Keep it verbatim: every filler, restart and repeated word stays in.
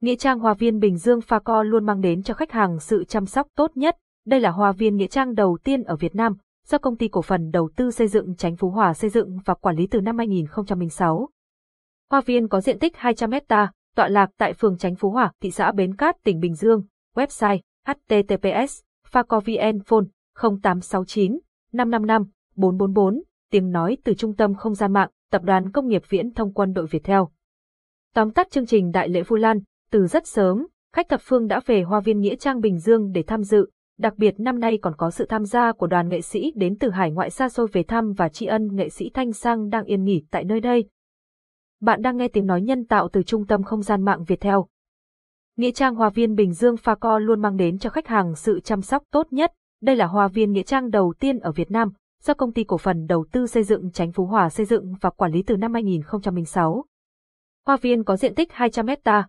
Nghĩa trang Hoa Viên Bình Dương Phaco luôn mang đến cho khách hàng sự chăm sóc tốt nhất. Đây là Hoa Viên Nghĩa Trang đầu tiên ở Việt Nam, do Công ty Cổ phần Đầu tư xây dựng Chánh Phú Hòa xây dựng và quản lý từ năm hai nghìn không trăm lẻ sáu. Hoa Viên có diện tích hai trăm héc ta, tọa lạc tại phường Chánh Phú Hòa, thị xã Bến Cát, tỉnh Bình Dương. Website H T T P S colon slash slash phaco chấm vn, phone không tám sáu chín, năm năm năm, bốn bốn bốn. Tiếng nói từ Trung tâm Không gian mạng, Tập đoàn Công nghiệp Viễn thông Quân đội Việt Theo. Tóm tắt chương trình Đại lễ Vu Lan, từ rất sớm, khách thập phương đã về Hoa Viên Nghĩa Trang Bình Dương để tham dự. Đặc biệt năm nay còn có sự tham gia của đoàn nghệ sĩ đến từ hải ngoại xa xôi về thăm và tri ân nghệ sĩ Thanh Sang đang yên nghỉ tại nơi đây. Bạn đang nghe tiếng nói nhân tạo từ Trung tâm Không gian mạng Việt Theo. Nghĩa trang Hoa Viên Bình Dương Phaco luôn mang đến cho khách hàng sự chăm sóc tốt nhất. Đây là Hoa Viên Nghĩa Trang đầu tiên ở Việt Nam, do Công ty Cổ phần Đầu tư xây dựng Chánh Phú Hòa xây dựng và quản lý từ năm hai nghìn không trăm lẻ sáu. Hoa Viên có diện tích hai trăm héc ta,